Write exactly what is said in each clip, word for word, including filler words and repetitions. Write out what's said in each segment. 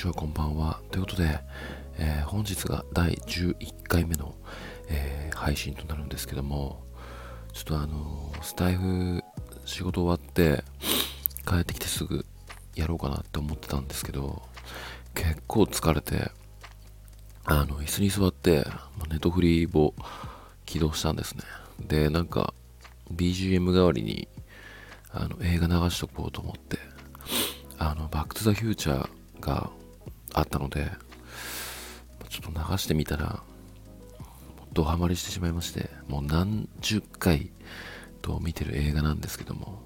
ちは、こんばんは。ということで、えー、本日がだいじゅういっかいめの、えー、配信となるんですけども、ちょっとあのー、スタイフ仕事終わって帰ってきてすぐやろうかなって思ってたんですけど、結構疲れてあの椅子に座ってネットフリーを起動したんですね。で、なんか ビージーエム 代わりにあの映画流しとこうと思って、あのバックトゥザフューチャーがあったのでちょっと流してみたらドハマりしてしまいまして、もう何十回と見てる映画なんですけども、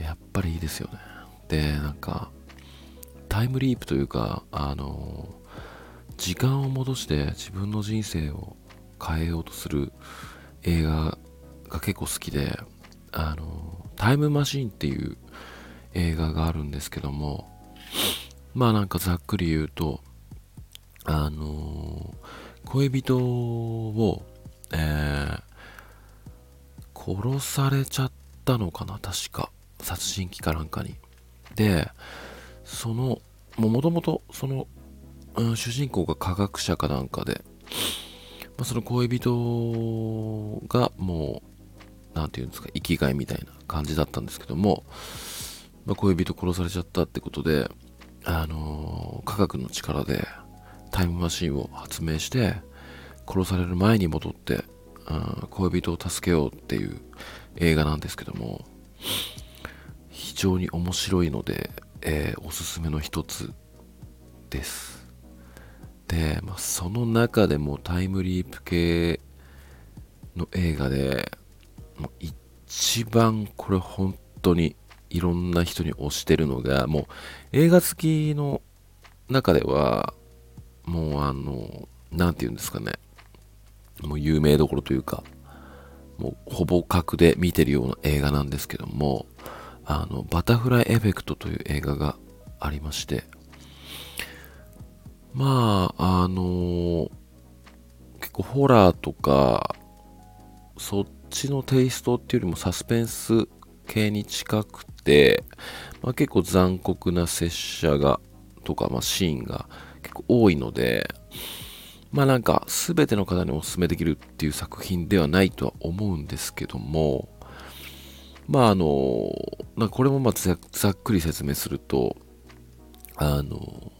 やっぱりいいですよね。で、なんかタイムリープというか、あの時間を戻して自分の人生を変えようとする映画が結構好きで、あのタイムマシーンっていう映画があるんですけども、まあなんかざっくり言うと、あの恋人を、えー、殺されちゃったのかな、確か殺人鬼かなんかに。で、そのもともとその、うん、主人公が科学者かなんかで、まあ、その恋人がもうなんていうんですか、生きがいみたいな感じだったんですけども、まあ、恋人殺されちゃったってことで、あのー、科学の力でタイムマシンを発明して殺される前に戻って、うん、恋人を助けようっていう映画なんですけども、非常に面白いので、えー、おすすめの一つです。で、まあ、その中でもタイムリープ系の映画でもう一番これ本当にいろんな人に推してるのが、もう映画好きの中ではもうあのなんていうんですかね、もう有名どころというか、もうほぼ格で見てるような映画なんですけども、あのバタフライエフェクトという映画がありまして、まああの結構ホラーとかそっちのテイストっていうよりもサスペンス系に近くて、まあ、結構残酷な拙者がとか、まあ、シーンが結構多いので、まあなんか全ての方にお勧めできるっていう作品ではないとは思うんですけども、まああのなんかこれもまあ ざ, ざっくり説明すると、あの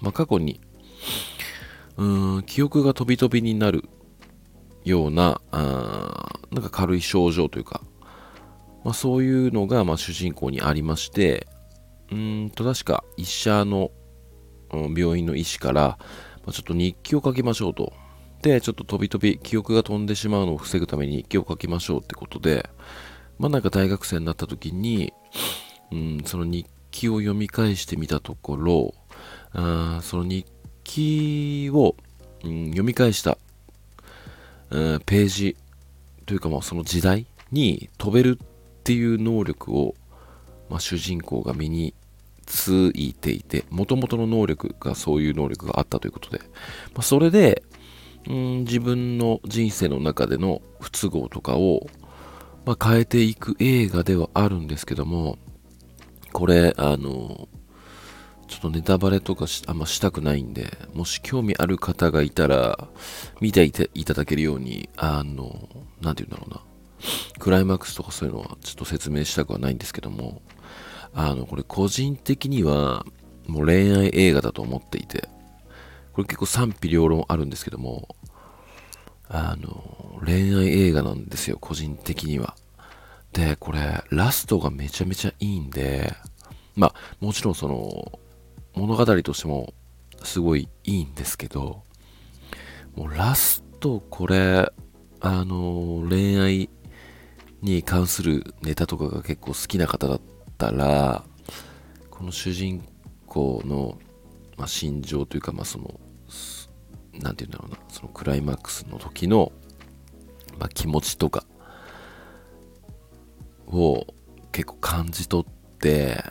まあ過去にうーん記憶が飛び飛びになるような、あなんか軽い症状というか、まあそういうのがまあ主人公にありまして、うーんと確か医者の病院の医師からちょっと日記を書きましょうと。で、ちょっと飛び飛び記憶が飛んでしまうのを防ぐために日記を書きましょうってことで、まあなんか大学生になった時に、うん、その日記を読み返してみたところ、あその日記を、うん、読み返した、うん、ページというか、まあその時代に飛べるっていう能力を、まあ、主人公が身についていて、元々の能力がそういう能力があったということで、まあ、それで、うん、自分の人生の中での不都合とかを、まあ、変えていく映画ではあるんですけども、これあのちょっとネタバレとかしあんましたくないんで、もし興味ある方がいたら見ていた、いただけるように、あのなんていうんだろうな、クライマックスとかそういうのはちょっと説明したくはないんですけども、あのこれ個人的にはもう恋愛映画だと思っていて、これ結構賛否両論あるんですけども、あの恋愛映画なんですよ、個人的には。で、これラストがめちゃめちゃいいんで、まあもちろんその物語としてもすごいいいんですけど、もうラストこれあの恋愛に関するネタとかが結構好きな方だったたら、この主人公の、まあ、心情というか、まあそのなんていうんだろうな、そのクライマックスの時の、まあ、気持ちとかを結構感じ取って、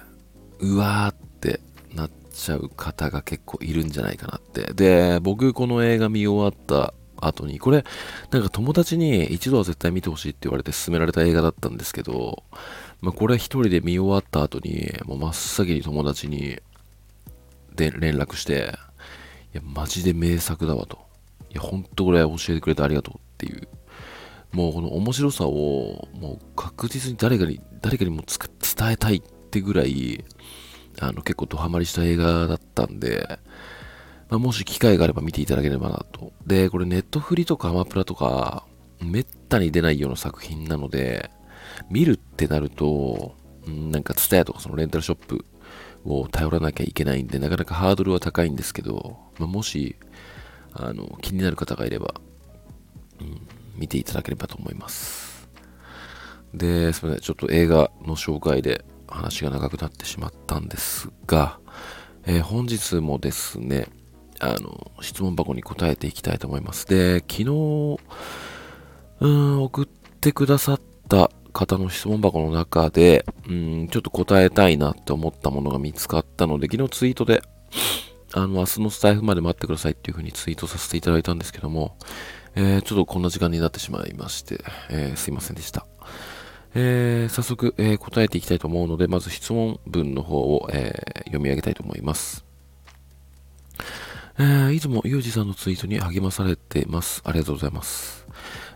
うわーってなっちゃう方が結構いるんじゃないかなって。で、僕この映画見終わった後に、これなんか友達に一度は絶対見てほしいって言われて勧められた映画だったんですけど、まあ、これ一人で見終わった後にもう真っ先に友達にで連絡して、いや、マジで名作だわと。いや、ほんとこれ教えてくれてありがとうっていう。もうこの面白さを、もう確実に誰かに、誰かにもつく伝えたいってぐらい、あの、結構ドハマりした映画だったんで、まあ、もし機会があれば見ていただければなと。で、これネットフリとかアマプラとか、めったに出ないような作品なので、見るってなると、なんかツタヤとかそのレンタルショップを頼らなきゃいけないんで、なかなかハードルは高いんですけど、まあ、もし、あの、気になる方がいれば、うん、見ていただければと思います。で、すみません、ちょっと映画の紹介で話が長くなってしまったんですが、えー、本日もですね、あの、質問箱に答えていきたいと思います。で、昨日、うん、送ってくださった方の質問箱の中で、うん、ちょっと答えたいなって思ったものが見つかったので、昨日ツイートで、あの、明日のスタイフまで待ってくださいっていう風にツイートさせていただいたんですけども、えー、ちょっとこんな時間になってしまいまして、えー、すいませんでした。えー、早速、えー、答えていきたいと思うので、まず質問文の方を、えー、読み上げたいと思います。えー、いつもゆうじさんのツイートに励まされてます。ありがとうございます。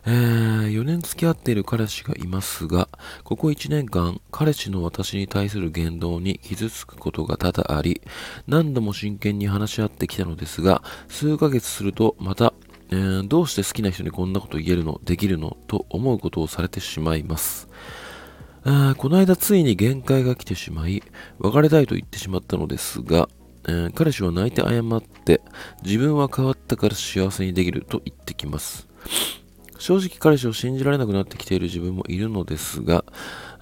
えー、よねん付き合っている彼氏がいますが、ここいちねんかん、彼氏の私に対する言動に傷つくことが多々あり、何度も真剣に話し合ってきたのですが、数ヶ月するとまた、えー、どうして好きな人にこんなこと言えるの、できるのと思うことをされてしまいます。えー、この間ついに限界が来てしまい、別れたいと言ってしまったのですが、えー、彼氏は泣いて謝って、自分は変わったから幸せにできると言ってきます。正直彼氏を信じられなくなってきている自分もいるのですが、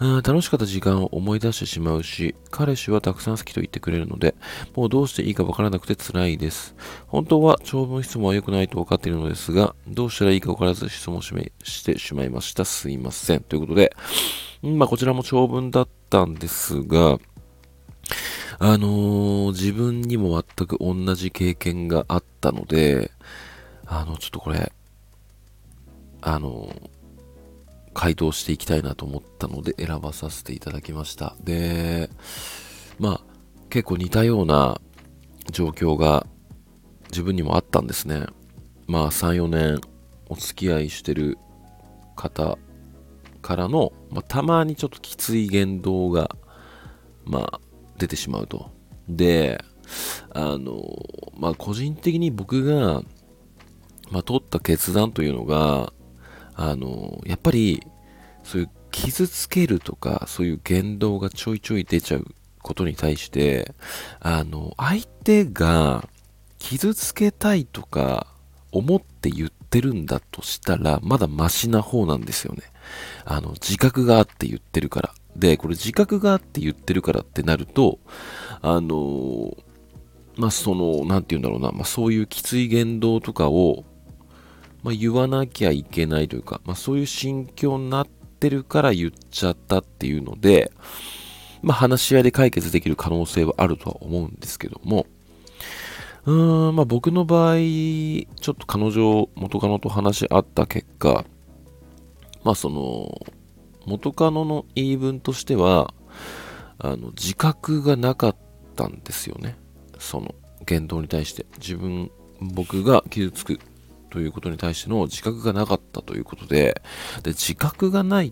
うん、楽しかった時間を思い出してしまうし、彼氏はたくさん好きと言ってくれるので、もうどうしていいかわからなくて辛いです。本当は長文質問は良くないと分かっているのですが、どうしたらいいか分からず質問しめ、してしまいました。すいません。ということで、まあこちらも長文だったんですが、あのー、自分にも全く同じ経験があったので、あの、ちょっとこれ、あの回答していきたいなと思ったので選ばさせていただきました。で、まあ結構似たような状況が自分にもあったんですね。まあさん、よねんお付き合いしてる方からの、まあ、たまにちょっときつい言動がまあ出てしまうと。で、あのまあ個人的に僕がまあ取った決断というのが、あの、やっぱり、そういう傷つけるとか、そういう言動がちょいちょい出ちゃうことに対して、あの、相手が傷つけたいとか思って言ってるんだとしたら、まだマシな方なんですよね。あの、自覚があって言ってるから。で、これ自覚があって言ってるからってなると、あの、まあ、その、なんて言うんだろうな、まあ、そういうきつい言動とかを、まあ、言わなきゃいけないというか、まあ、そういう心境になってるから言っちゃったっていうので、まあ、話し合いで解決できる可能性はあるとは思うんですけども、うーん、まあ、僕の場合、ちょっと彼女、元カノと話し合った結果、まあ、その、元カノの言い分としては、あの、自覚がなかったんですよね。その言動に対して、自分、僕が傷つくということに対しての自覚がなかったということで、で、自覚がないっ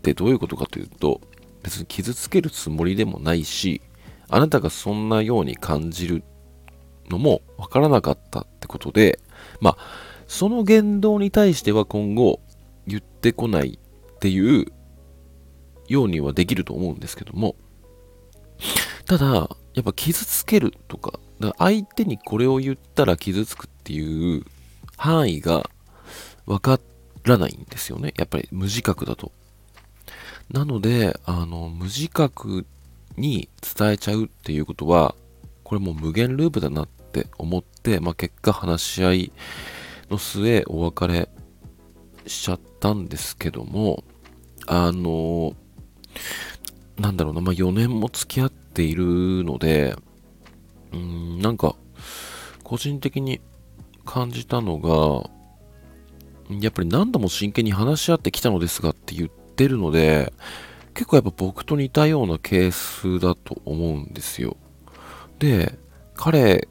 てどういうことかというと、別に傷つけるつもりでもないし、あなたがそんなように感じるのもわからなかったってことで、まあ、その言動に対しては今後言ってこないっていうようにはできると思うんですけども、ただ、やっぱ傷つけるとか、だから相手にこれを言ったら傷つくっていう、範囲が分からないんですよね。やっぱり無自覚だと。なので、あの、無自覚に伝えちゃうっていうことは、これもう無限ループだなって思って、まあ結果話し合いの末お別れしちゃったんですけども、あの、なんだろうな、まあよねんも付き合っているので、うーん、なんか、個人的に、感じたのが、やっぱり何度も真剣に話し合ってきたのですがって言ってるので、結構やっぱ僕と似たようなケースだと思うんですよ。で、彼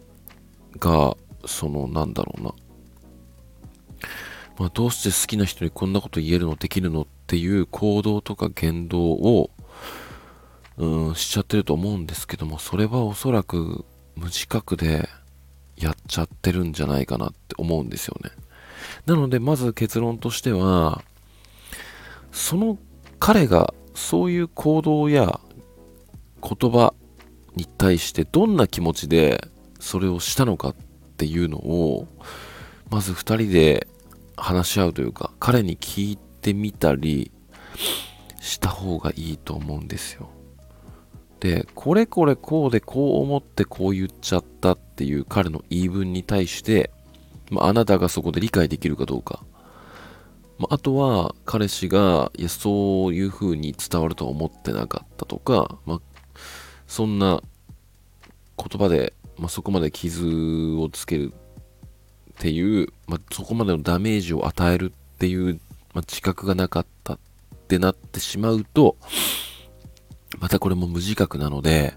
がそのなんだろうな、まあ、どうして好きな人にこんなこと言えるのできるのっていう行動とか言動をうんしちゃってると思うんですけども、それはおそらく無自覚でやっちゃってるんじゃないかなって思うんですよね。なのでまず結論としては、その彼がそういう行動や言葉に対してどんな気持ちでそれをしたのかっていうのをまずふたりで話し合うというか、彼に聞いてみたりした方がいいと思うんですよ。で、これこれこうでこう思ってこう言っちゃったっていう彼の言い分に対して、まあ、あなたがそこで理解できるかどうか、まあ、あとは彼氏がいやそういう風に伝わるとは思ってなかったとか、まあ、そんな言葉で、まあ、そこまで傷をつけるっていう、まあ、そこまでのダメージを与えるっていう、まあ、自覚がなかったってなってしまうと、またこれも無自覚なので、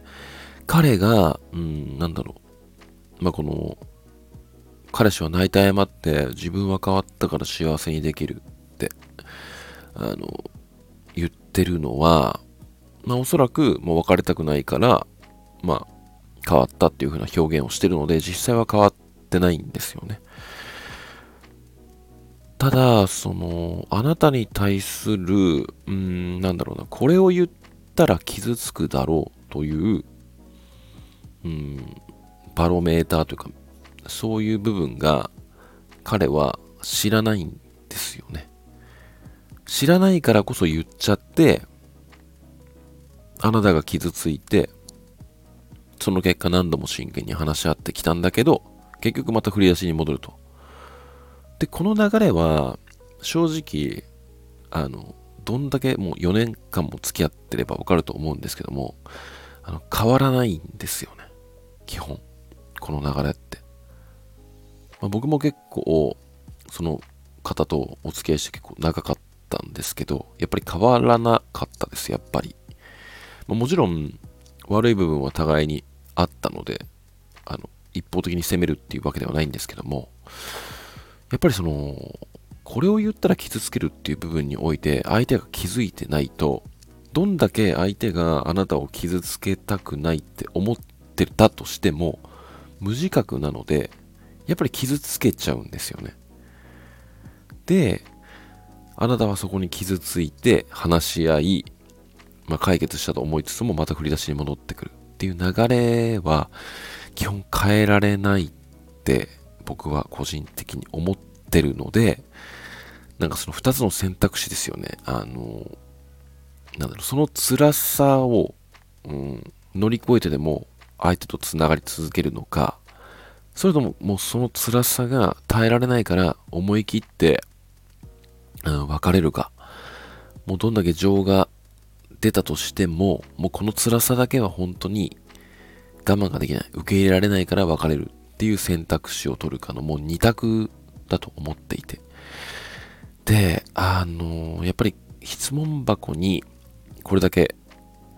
彼が、うん、なんだろう、まあ、この彼氏は泣いて謝って自分は変わったから幸せにできるってあの言ってるのは、まあ、おそらくもう別れたくないから、まあ、変わったっていう風な表現をしてるので、実際は変わってないんですよね。ただそのあなたに対するうんなんだろうな、これを言ったら傷つくだろうといううんバロメーターというか、そういう部分が彼は知らないんですよね。知らないからこそ言っちゃって、あなたが傷ついて、その結果何度も真剣に話し合ってきたんだけど、結局また振り出しに戻ると。で、この流れは正直あのどんだけもうよねんかんも付き合ってればわかると思うんですけども、あの変わらないんですよね、基本この流れって。まあ、僕も結構その方とお付き合いして結構長かったんですけど、やっぱり変わらなかったです。やっぱり、まあ、もちろん悪い部分は互いにあったので、あの一方的に責めるっていうわけではないんですけども、やっぱりそのこれを言ったら傷つけるっていう部分において相手が気づいてないと、どんだけ相手があなたを傷つけたくないって思ってたとしても、無自覚なのでやっぱり傷つけちゃうんですよね。で、あなたはそこに傷ついて話し合い、まあ、解決したと思いつつもまた振り出しに戻ってくるっていう流れは基本変えられないって僕は個人的に思ってるので、なんかそのふたつの選択肢ですよね。あの、なんだろう、その辛さを、うん、乗り越えてでも相手とつながり続けるのか、それとももうその辛さが耐えられないから思い切って、うん、別れるか、もうどんだけ情が出たとしても、もうこの辛さだけは本当に我慢ができない、受け入れられないから別れるっていう選択肢を取るかのもうに択だと思っていて、で、あのー、やっぱり質問箱にこれだけ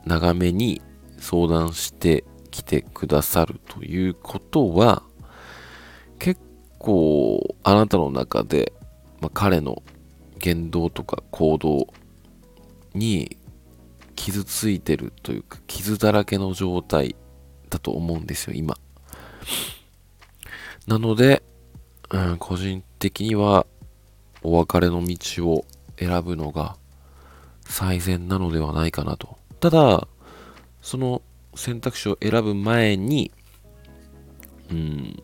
長めに相談してきてくださるということは、結構あなたの中で、まあ、彼の言動とか行動に傷ついてるというか、傷だらけの状態だと思うんですよ今。なので、うん、個人的にはお別れの道を選ぶのが最善なのではないかなと。ただその選択肢を選ぶ前に、うん、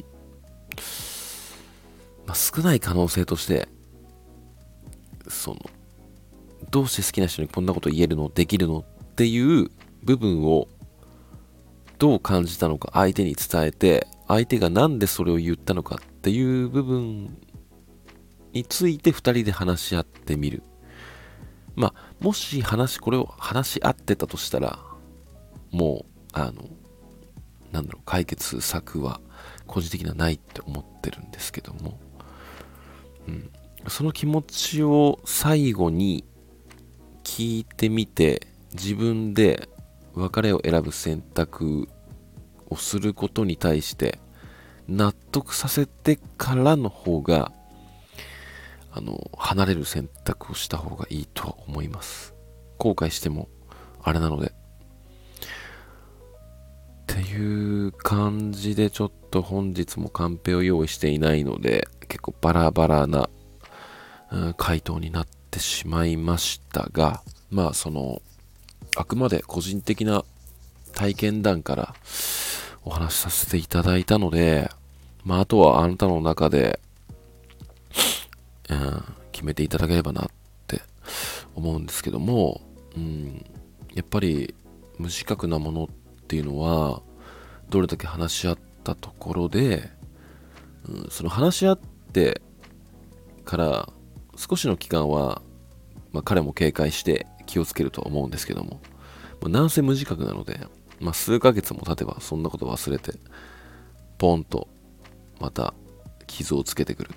まあ、少ない可能性として、その、どうして好きな人にこんなこと言えるの、できるのっていう部分をどう感じたのか相手に伝えて、相手がなんでそれを言ったのかっていう部分についてふたりで話し合ってみる。まあ、もし話、これを話し合ってたとしたら、もう、あの、なんだろう、解決策は個人的にはないって思ってるんですけども、うん、その気持ちを最後に聞いてみて、自分で別れを選ぶ選択をすることに対して納得させてからの方があの離れる選択をした方がいいとは思います。後悔してもあれなのでっていう感じで、ちょっと本日もカンペを用意していないので結構バラバラな、うん、回答になってしまいましたが、まあそのあくまで個人的な体験談からお話しさせていただいたので、まああとはあなたの中で、うん、決めていただければなって思うんですけども、うん、やっぱり無自覚なものっていうのはどれだけ話し合ったところで、うん、その話し合ってから少しの期間は、まあ、彼も警戒して気をつけるとは思うんですけども、まあ、なんせ無自覚なので、まあ、数ヶ月も経てばそんなこと忘れてポンとまた傷をつけてくるっ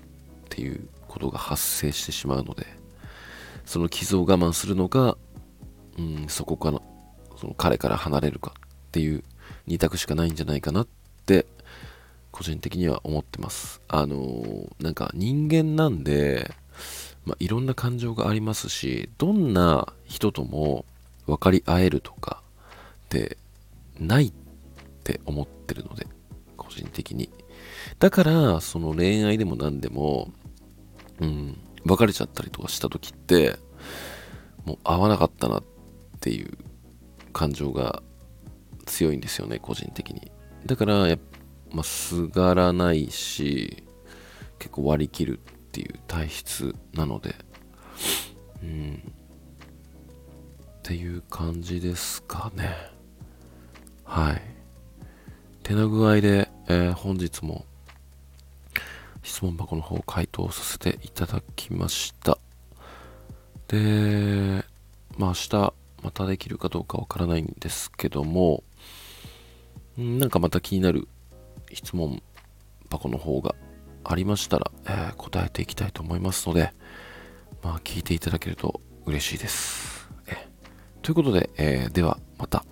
ていうことが発生してしまうので、その傷を我慢するのか、うん、そこからその彼から離れるかっていう二択しかないんじゃないかなって個人的には思ってます。あのー、なんか人間なんで、まあ、いろんな感情がありますし、どんな人とも分かり合えるとかってないって思ってるので、個人的にだからその恋愛でも何でも、うん、別れちゃったりとかした時ってもう合わなかったなっていう感情が強いんですよね、個人的に。だからやっぱすがらないし結構割り切るっていう体質なので、うんっていう感じですかね。はい。手の具合で、えー、本日も質問箱の方回答させていただきました。で、まあ明日またできるかどうかわからないんですけども、なんかまた気になる質問箱の方がありましたら、えー、答えていきたいと思いますので、まあ聞いていただけると嬉しいです。ということで、えー、ではまた。